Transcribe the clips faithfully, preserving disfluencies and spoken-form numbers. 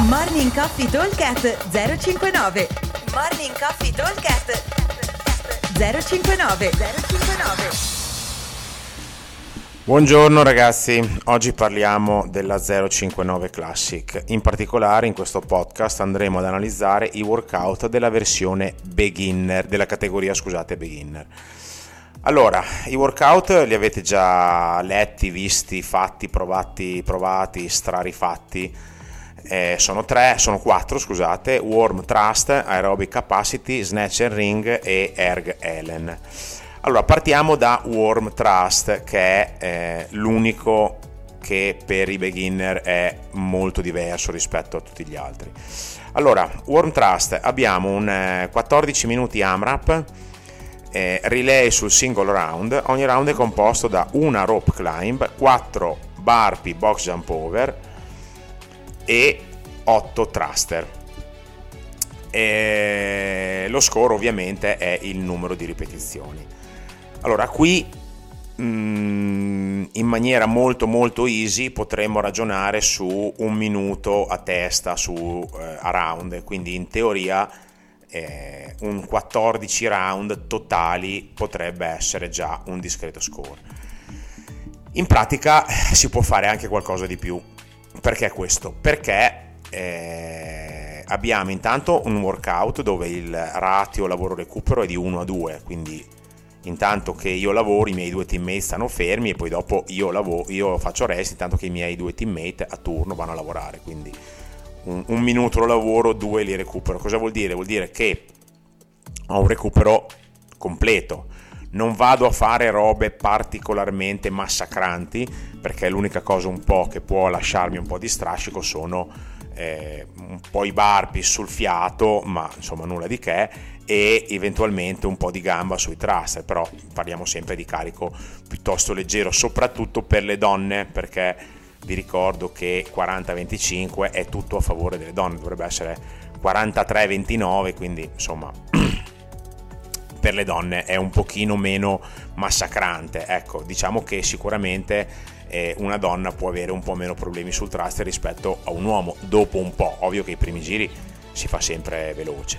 Morning Coffee Talk zero cinquantanove. Morning Coffee Talk zero cinquantanove. zero cinquantanove. Buongiorno ragazzi, oggi parliamo della zero cinquantanove Classic. In particolare in questo podcast andremo ad analizzare i workout della versione beginner, della categoria scusate beginner. Allora, i workout li avete già letti, visti, fatti, provati, provati, strarifatti. Eh, sono tre, sono quattro scusate, Worm Thrust, Aerobic Capacity, Snatch and Ring e Erg Helen. Allora, partiamo da Worm Thrust, che è eh, l'unico che per i beginner è molto diverso rispetto a tutti gli altri. Allora, Worm Thrust, abbiamo un eh, quattordici minuti AMRAP, eh, relay sul single round. Ogni round è composto da una rope climb, quattro burpee box jump over e otto thruster. E lo score ovviamente è il numero di ripetizioni. Allora, qui in maniera molto molto easy potremmo ragionare su un minuto a testa, su eh, a round, quindi in teoria eh, un quattordici round totali potrebbe essere già un discreto score. In pratica si può fare anche qualcosa di più. Perché questo? Perché eh, abbiamo intanto un workout dove il ratio lavoro recupero è di uno a due, quindi intanto che io lavoro i miei due teammate stanno fermi e poi dopo io, lavoro, io faccio rest intanto che i miei due teammate a turno vanno a lavorare, quindi un, un minuto lo lavoro, due li recupero. Cosa vuol dire? Vuol dire che ho un recupero completo, non vado a fare robe particolarmente massacranti perché l'unica cosa un po' che può lasciarmi un po' di strascico sono eh, un po' i burpee sul fiato, ma insomma nulla di che, e eventualmente un po' di gamba sui thruster, però parliamo sempre di carico piuttosto leggero, soprattutto per le donne, perché vi ricordo che quaranta venticinque è tutto a favore delle donne, dovrebbe essere quarantatré ventinove, quindi insomma per le donne è un pochino meno massacrante, ecco, diciamo che sicuramente eh, una donna può avere un po' meno problemi sul thruster rispetto a un uomo, dopo un po', ovvio che i primi giri si fa sempre veloce.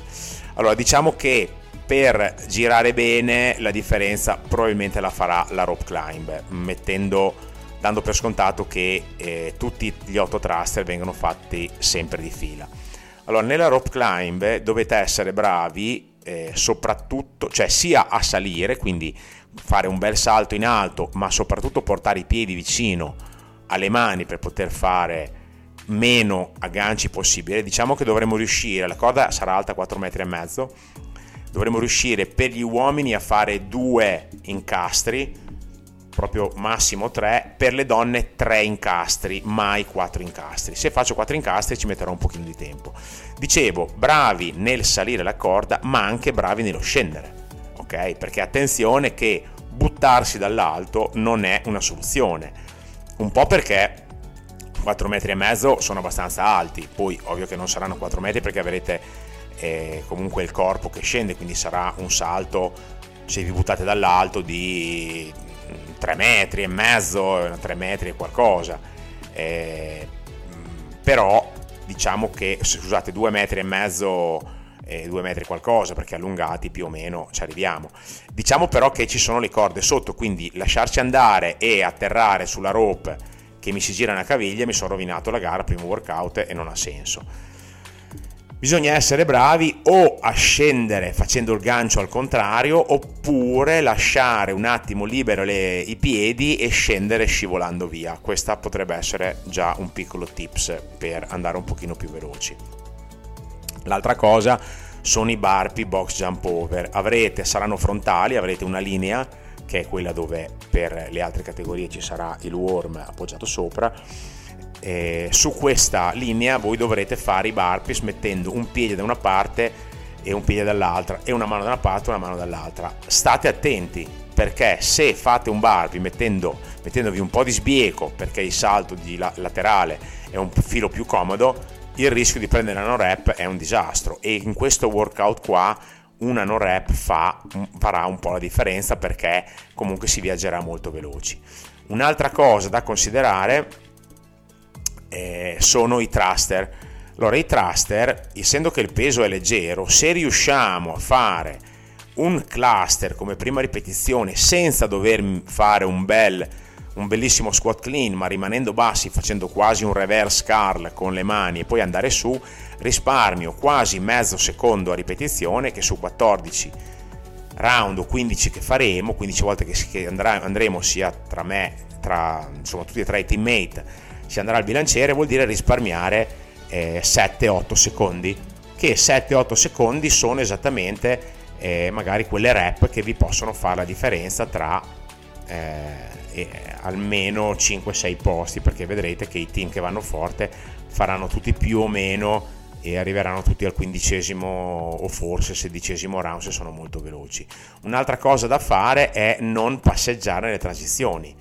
Allora, diciamo che per girare bene la differenza probabilmente la farà la rope climb, mettendo, dando per scontato che eh, tutti gli otto thruster vengono fatti sempre di fila. Allora, nella rope climb dovete essere bravi soprattutto, cioè sia a salire, quindi fare un bel salto in alto, ma soprattutto portare i piedi vicino alle mani per poter fare meno agganci possibile. Diciamo che dovremmo riuscire, la corda sarà alta quattro metri e mezzo, dovremmo riuscire per gli uomini a fare due incastri, proprio massimo tre, per le donne tre incastri, mai quattro incastri. Se faccio quattro incastri ci metterò un pochino di tempo. Dicevo, bravi nel salire la corda, ma anche bravi nello scendere, ok? Perché attenzione che buttarsi dall'alto non è una soluzione, un po' perché quattro metri e mezzo sono abbastanza alti, poi ovvio che non saranno quattro metri perché avrete eh, comunque il corpo che scende, quindi sarà un salto, se vi buttate dall'alto, di tre metri e mezzo, tre metri e qualcosa, eh, però diciamo che, scusate, due metri e mezzo, eh, due metri qualcosa, perché allungati più o meno ci arriviamo. Diciamo però che ci sono le corde sotto, quindi lasciarci andare e atterrare sulla rope che mi si gira una caviglia, mi sono rovinato la gara, primo workout, e non ha senso. Bisogna essere bravi o a scendere facendo il gancio al contrario, oppure lasciare un attimo libero le, i piedi e scendere scivolando via. Questa potrebbe essere già un piccolo tips per andare un pochino più veloci. L'altra cosa sono i burpee box jump over. Avrete, saranno frontali, avrete una linea che è quella dove per le altre categorie ci sarà il worm appoggiato sopra. Eh, su questa linea voi dovrete fare i burpees mettendo un piede da una parte e un piede dall'altra, e una mano da una parte e una mano dall'altra. State attenti, perché se fate un burpee mettendo, mettendovi un po' di sbieco perché il salto di la- laterale è un filo più comodo, il rischio di prendere una no rep è un disastro, e in questo workout qua una no rep fa, farà un po' la differenza, perché comunque si viaggerà molto veloci. Un'altra cosa da considerare Eh, sono i thruster. Allora i thruster, essendo che il peso è leggero, se riusciamo a fare un cluster come prima ripetizione senza dover fare un bel un bellissimo squat clean, ma rimanendo bassi, facendo quasi un reverse curl con le mani e poi andare su, risparmio quasi mezzo secondo a ripetizione, che su quattordici round o quindici che faremo, quindici volte che andremo sia tra me, tra insomma tutti e tre i teammate, si andrà al bilanciere, vuol dire risparmiare eh, sette otto secondi, che sette otto secondi sono esattamente eh, magari quelle rep che vi possono fare la differenza tra eh, e almeno cinque sei posti, perché vedrete che i team che vanno forte faranno tutti più o meno e arriveranno tutti al quindicesimo o forse sedicesimo round se sono molto veloci. Un'altra cosa da fare è non passeggiare le transizioni,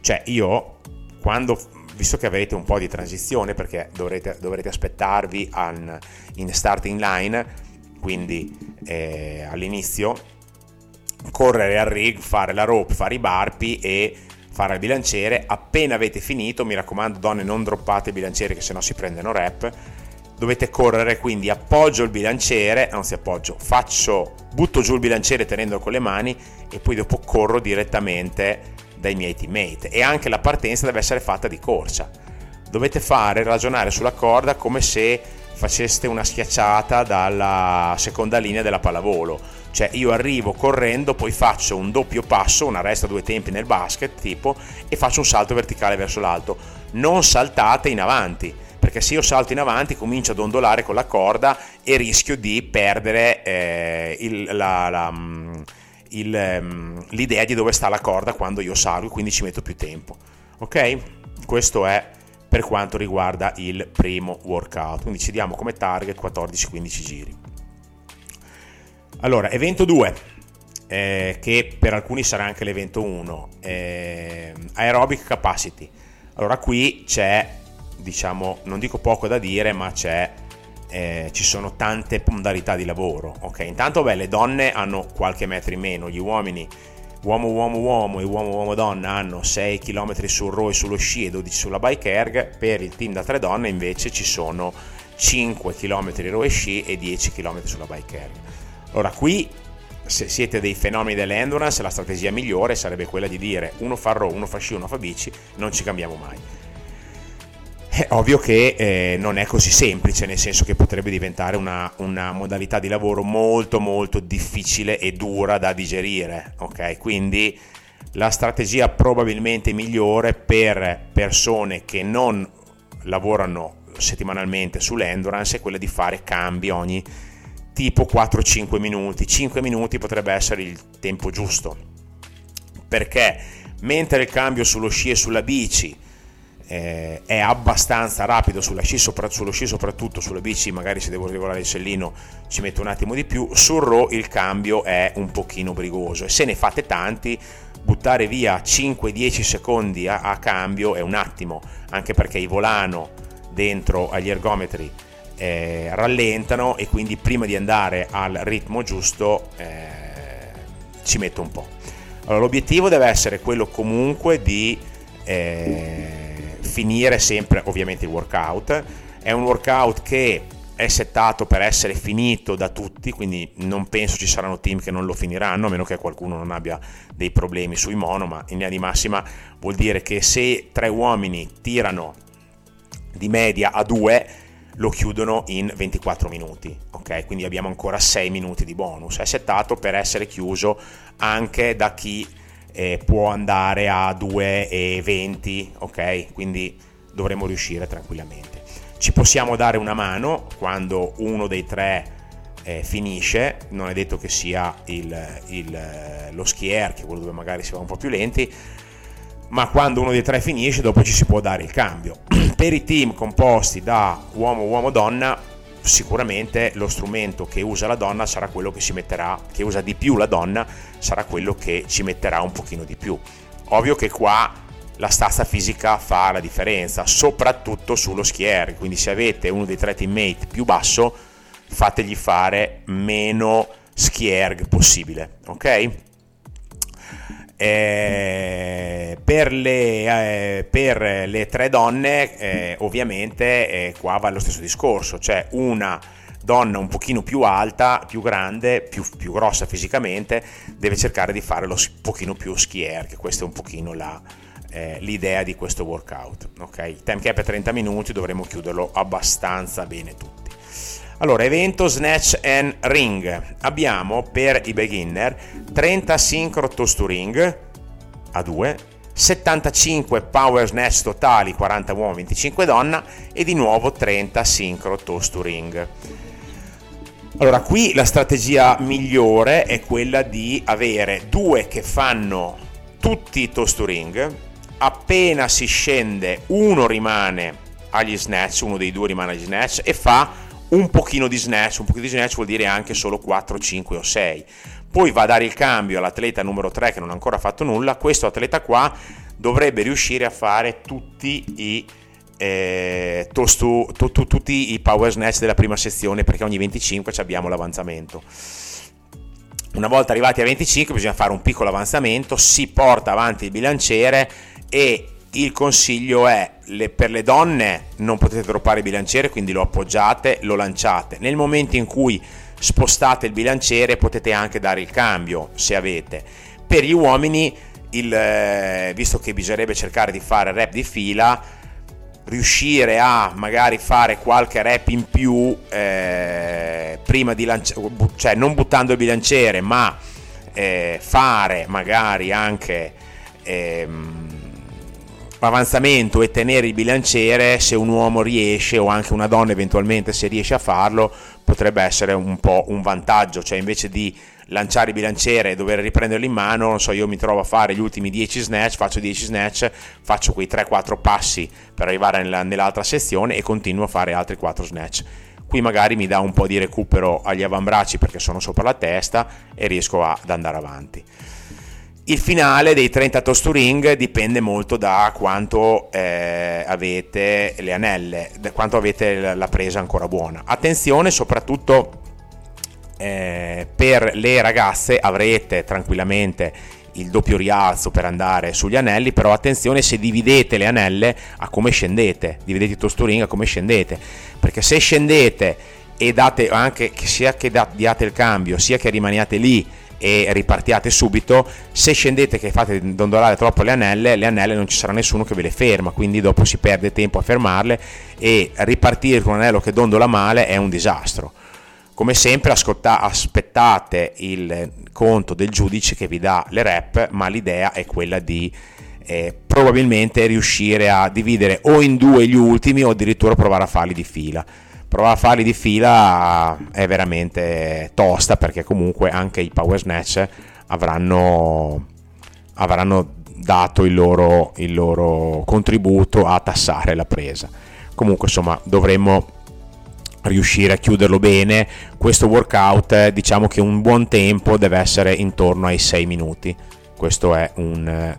cioè io quando, visto che avrete un po' di transizione perché dovrete, dovrete aspettarvi al, in starting line, quindi eh, all'inizio correre al rig, fare la rope, fare i burpee e fare il bilanciere. Appena avete finito, mi raccomando donne, non droppate il bilanciere che sennò si prendono rep, dovete correre, quindi appoggio il bilanciere, anzi appoggio, faccio, butto giù il bilanciere tenendolo con le mani e poi dopo corro direttamente dai miei teammate. E anche la partenza deve essere fatta di corsa, dovete fare, ragionare sulla corda come se faceste una schiacciata dalla seconda linea della pallavolo. Cioè io arrivo correndo, poi faccio un doppio passo, una resta due tempi nel basket tipo, e faccio un salto verticale verso l'alto. Non saltate in avanti, perché se io salto in avanti comincio ad ondolare con la corda e rischio di perdere eh, il, la, la, il, l'idea di dove sta la corda quando io salgo, quindi ci metto più tempo. Ok? Questo è per quanto riguarda il primo workout, quindi ci diamo come target quattordici quindici giri. Allora, evento due, eh, che per alcuni sarà anche l'evento uno, eh, Aerobic Capacity. Allora qui c'è, diciamo, non dico poco da dire, ma c'è, eh, ci sono tante modalità di lavoro. Ok, intanto beh, le donne hanno qualche metro in meno, gli uomini, uomo uomo uomo e uomo uomo donna hanno sei chilometri sul row e sullo sci e dodici sulla bike erg. Per il team da tre donne invece ci sono cinque chilometri row e sci e dieci chilometri sulla bike erg. Ora qui, se siete dei fenomeni dell'endurance, la strategia migliore sarebbe quella di dire uno fa row, uno fa sci, uno fa bici, non ci cambiamo mai. È ovvio che eh, non è così semplice, nel senso che potrebbe diventare una, una modalità di lavoro molto molto difficile e dura da digerire, ok? Quindi la strategia probabilmente migliore per persone che non lavorano settimanalmente sull'endurance è quella di fare cambi ogni tipo quattro cinque minuti. Cinque minuti potrebbe essere il tempo giusto, perché mentre il cambio sullo sci e sulla bici eh, è abbastanza rapido, sulla sci sopra, sullo sci soprattutto, sulla bici magari se devo regolare il sellino ci metto un attimo di più, sul row il cambio è un pochino brigoso e se ne fate tanti buttare via cinque dieci secondi a, a cambio è un attimo, anche perché il volano dentro agli ergometri Eh, rallentano e quindi prima di andare al ritmo giusto eh, ci metto un po'. Allora l'obiettivo deve essere quello comunque di eh, finire sempre ovviamente il workout. È un workout che è settato per essere finito da tutti, quindi non penso ci saranno team che non lo finiranno, a meno che qualcuno non abbia dei problemi sui mono, ma in linea di massima vuol dire che se tre uomini tirano di media a due lo chiudono in ventiquattro minuti, ok? Quindi abbiamo ancora sei minuti di bonus. È settato per essere chiuso anche da chi eh, può andare a due e venti, ok? Quindi dovremo riuscire tranquillamente. Ci possiamo dare una mano quando uno dei tre eh, finisce, non è detto che sia il, il, lo ski air, che è quello dove magari si va un po' più lenti, ma quando uno dei tre finisce dopo ci si può dare il cambio. Per i team composti da uomo, uomo, donna, sicuramente lo strumento che usa la donna sarà quello che si metterà, che usa di più la donna, sarà quello che ci metterà un pochino di più. Ovvio che qua la stazza fisica fa la differenza, soprattutto sullo ski air, quindi se avete uno dei tre teammate più basso, fategli fare meno ski air possibile, ok? Eh, per, le, eh, per le tre donne eh, ovviamente eh, qua va lo stesso discorso, cioè una donna un pochino più alta, più grande, più, più grossa fisicamente deve cercare di fare lo un pochino più skier, che questa è un pochino la, eh, l'idea di questo workout, okay? Il time cap è trenta minuti, dovremo chiuderlo abbastanza bene tutti. Allora, evento Snatch and Ring, abbiamo per i beginner trenta sincro toes to ring a due, settantacinque power snatch totali, quaranta uomo, venticinque donna, e di nuovo trenta sincro toes to ring. Allora, qui la strategia migliore è quella di avere due che fanno tutti i toes to ring, appena si scende uno rimane agli snatch, uno dei due rimane agli snatch e fa un pochino di snatch, un pochino di snatch vuol dire anche solo quattro, cinque o sei, poi va a dare il cambio all'atleta numero tre che non ha ancora fatto nulla. Questo atleta qua dovrebbe riuscire a fare tutti i eh, tostu, to, to, tutti i power snatch della prima sezione, perché ogni venticinque abbiamo l'avanzamento. Una volta arrivati a venticinque bisogna fare un piccolo avanzamento, si porta avanti il bilanciere, e il consiglio è, le, per le donne non potete droppare il bilanciere, quindi lo appoggiate, lo lanciate. Nel momento in cui spostate il bilanciere potete anche dare il cambio, se avete. Per gli uomini, il, eh, visto che bisognerebbe cercare di fare rep di fila, riuscire a magari fare qualche rep in più eh, prima di lanciare, cioè non buttando il bilanciere, ma eh, fare magari anche... Ehm, avanzamento e tenere il bilanciere, se un uomo riesce, o anche una donna eventualmente se riesce a farlo, potrebbe essere un po' un vantaggio, cioè invece di lanciare il bilanciere e dover riprenderlo in mano, non so, io mi trovo a fare gli ultimi dieci snatch, faccio dieci snatch, faccio quei tre quattro passi per arrivare nella, nell'altra sezione e continuo a fare altri quattro snatch. Qui magari mi dà un po' di recupero agli avambracci perché sono sopra la testa e riesco a, ad andare avanti. Il finale dei trenta toes to ring dipende molto da quanto eh, avete le anelle, da quanto avete la presa ancora buona. Attenzione soprattutto eh, per le ragazze, avrete tranquillamente il doppio rialzo per andare sugli anelli, però attenzione se dividete le anelle a come scendete, dividete i toes to ring a come scendete, perché se scendete e date anche, sia che diate il cambio, sia che rimaniate lì e ripartiate subito, se scendete che fate dondolare troppo le anelle, le anelle non ci sarà nessuno che ve le ferma, quindi dopo si perde tempo a fermarle e ripartire con un anello che dondola male è un disastro. Come sempre ascolta, aspettate il conto del giudice che vi dà le rep, ma l'idea è quella di eh, probabilmente riuscire a dividere o in due gli ultimi o addirittura provare a farli di fila. Provare a farli di fila è veramente tosta, perché comunque anche i power snatch avranno, avranno dato il loro, il loro contributo a tassare la presa. Comunque insomma dovremmo riuscire a chiuderlo bene. Questo workout, diciamo che un buon tempo deve essere intorno ai sei minuti. Questo è un...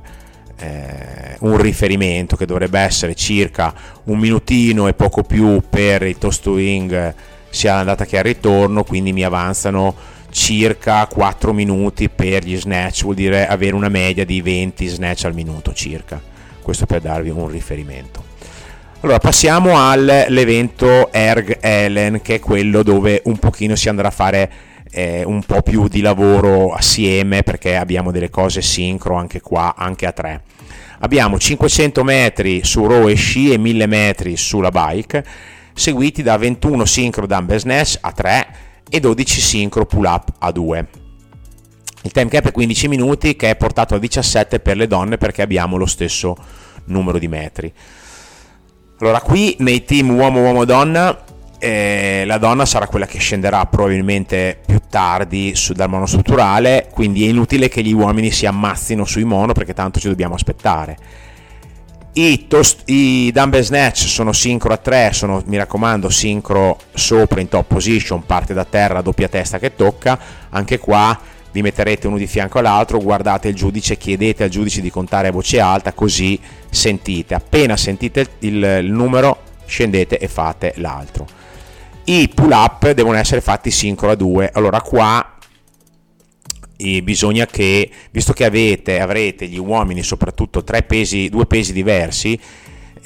Eh, un riferimento che dovrebbe essere circa un minutino e poco più per il toes to ring sia all'andata che al ritorno, quindi mi avanzano circa quattro minuti per gli snatch, vuol dire avere una media di venti snatch al minuto circa, questo per darvi un riferimento. Allora passiamo all'evento Erg Helen, che è quello dove un pochino si andrà a fare un po' più di lavoro assieme, perché abbiamo delle cose sincro anche qua, anche a tre. Abbiamo cinquecento metri su row e sci e mille metri sulla bike, seguiti da ventuno sincro dumbbell snatch a tre e dodici sincro pull up a due. Il time cap è quindici minuti, che è portato a diciassette per le donne perché abbiamo lo stesso numero di metri. Allora qui nei team uomo uomo donna, Eh, la donna sarà quella che scenderà probabilmente più tardi su, dal monostrutturale, quindi è inutile che gli uomini si ammazzino sui mono perché tanto ci dobbiamo aspettare. I, toast, i dumbbell snatch sono sincro a tre, sono, mi raccomando, sincro sopra in top position, parte da terra, doppia testa che tocca. Anche qua vi metterete uno di fianco all'altro, guardate il giudice, chiedete al giudice di contare a voce alta, così sentite, appena sentite il, il numero scendete e fate l'altro. I pull up devono essere fatti sincro a due. Allora qua e bisogna che, visto che avete, avrete gli uomini soprattutto tre pesi, due pesi diversi,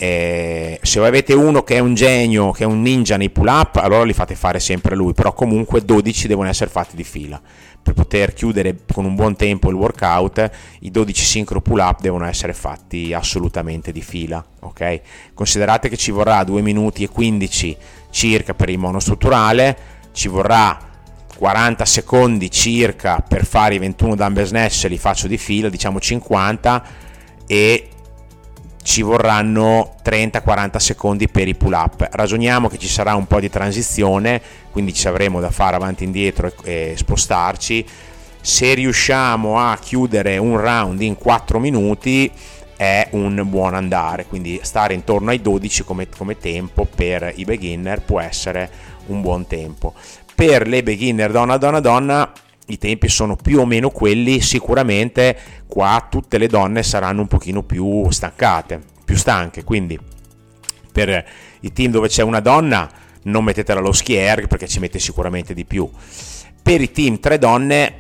eh, se avete uno che è un genio, che è un ninja nei pull up, allora li fate fare sempre lui, però comunque dodici devono essere fatti di fila per poter chiudere con un buon tempo il workout. I dodici sincro pull up devono essere fatti assolutamente di fila, ok? Considerate che ci vorrà due minuti e quindici circa per il monostrutturale, ci vorrà quaranta secondi circa per fare i ventuno dumbbell snatch, se li faccio di fila, diciamo cinquanta, e ci vorranno trenta quaranta secondi per i pull up. Ragioniamo che ci sarà un po' di transizione, quindi ci avremo da fare avanti e indietro e spostarci. Se riusciamo a chiudere un round in quattro minuti è un buon andare, quindi stare intorno ai dodici come, come tempo per i beginner può essere un buon tempo. Per le beginner donna donna donna i tempi sono più o meno quelli, sicuramente qua tutte le donne saranno un pochino più stancate, più stanche, quindi per i team dove c'è una donna non mettetela allo ski erg perché ci mette sicuramente di più. Per i team tre donne,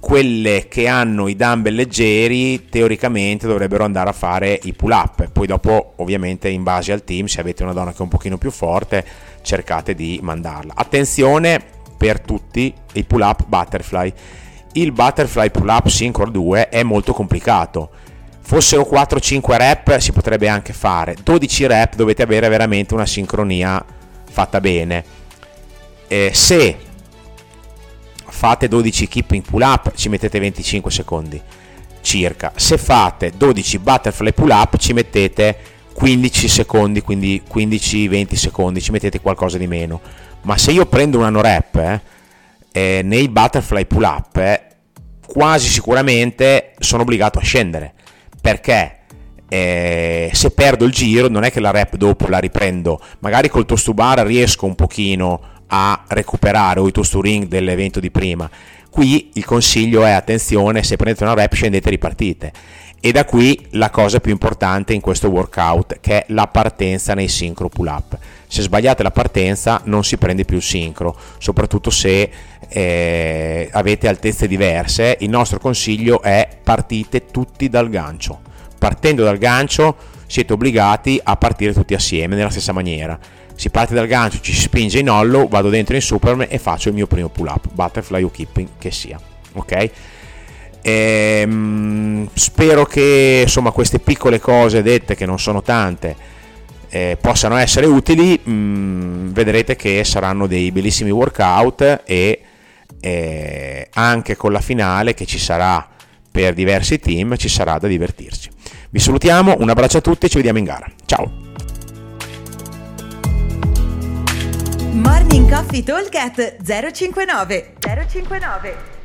quelle che hanno i dumbbell leggeri teoricamente dovrebbero andare a fare i pull up, poi dopo ovviamente in base al team, se avete una donna che è un pochino più forte cercate di mandarla. Attenzione per tutti i pull up butterfly, il butterfly pull up synchro due è molto complicato, fossero quattro cinque rep si potrebbe anche fare, dodici rep dovete avere veramente una sincronia fatta bene. E se fate dodici keeping pull up ci mettete venticinque secondi circa, se fate dodici butterfly pull up ci mettete quindici secondi, quindi quindici venti secondi, ci mettete qualcosa di meno. Ma se io prendo una no rep eh, eh, nei butterfly pull up eh, quasi sicuramente sono obbligato a scendere, perché eh, se perdo il giro non è che la rep dopo la riprendo, magari col toes to bar riesco un pochino a recuperare, o i toes to ring dell'evento di prima. Qui il consiglio è attenzione, se prendete una rep scendete e ripartite, e da qui la cosa più importante in questo workout che è la partenza nei sincro pull up. Se sbagliate la partenza non si prende più il sincro, soprattutto se eh, avete altezze diverse. Il nostro consiglio è partite tutti dal gancio, partendo dal gancio siete obbligati a partire tutti assieme nella stessa maniera. Si parte dal gancio, ci si spinge in hollow, vado dentro in superman e faccio il mio primo pull up, butterfly o kipping che sia, ok? Ehm, spero che insomma queste piccole cose dette, che non sono tante, eh, possano essere utili. Mm, vedrete che saranno dei bellissimi workout, e eh, anche con la finale che ci sarà per diversi team ci sarà da divertirci. Vi salutiamo, un abbraccio a tutti e ci vediamo in gara. Ciao! Morning Coffee Talk at zero cinquantanove zero cinquantanove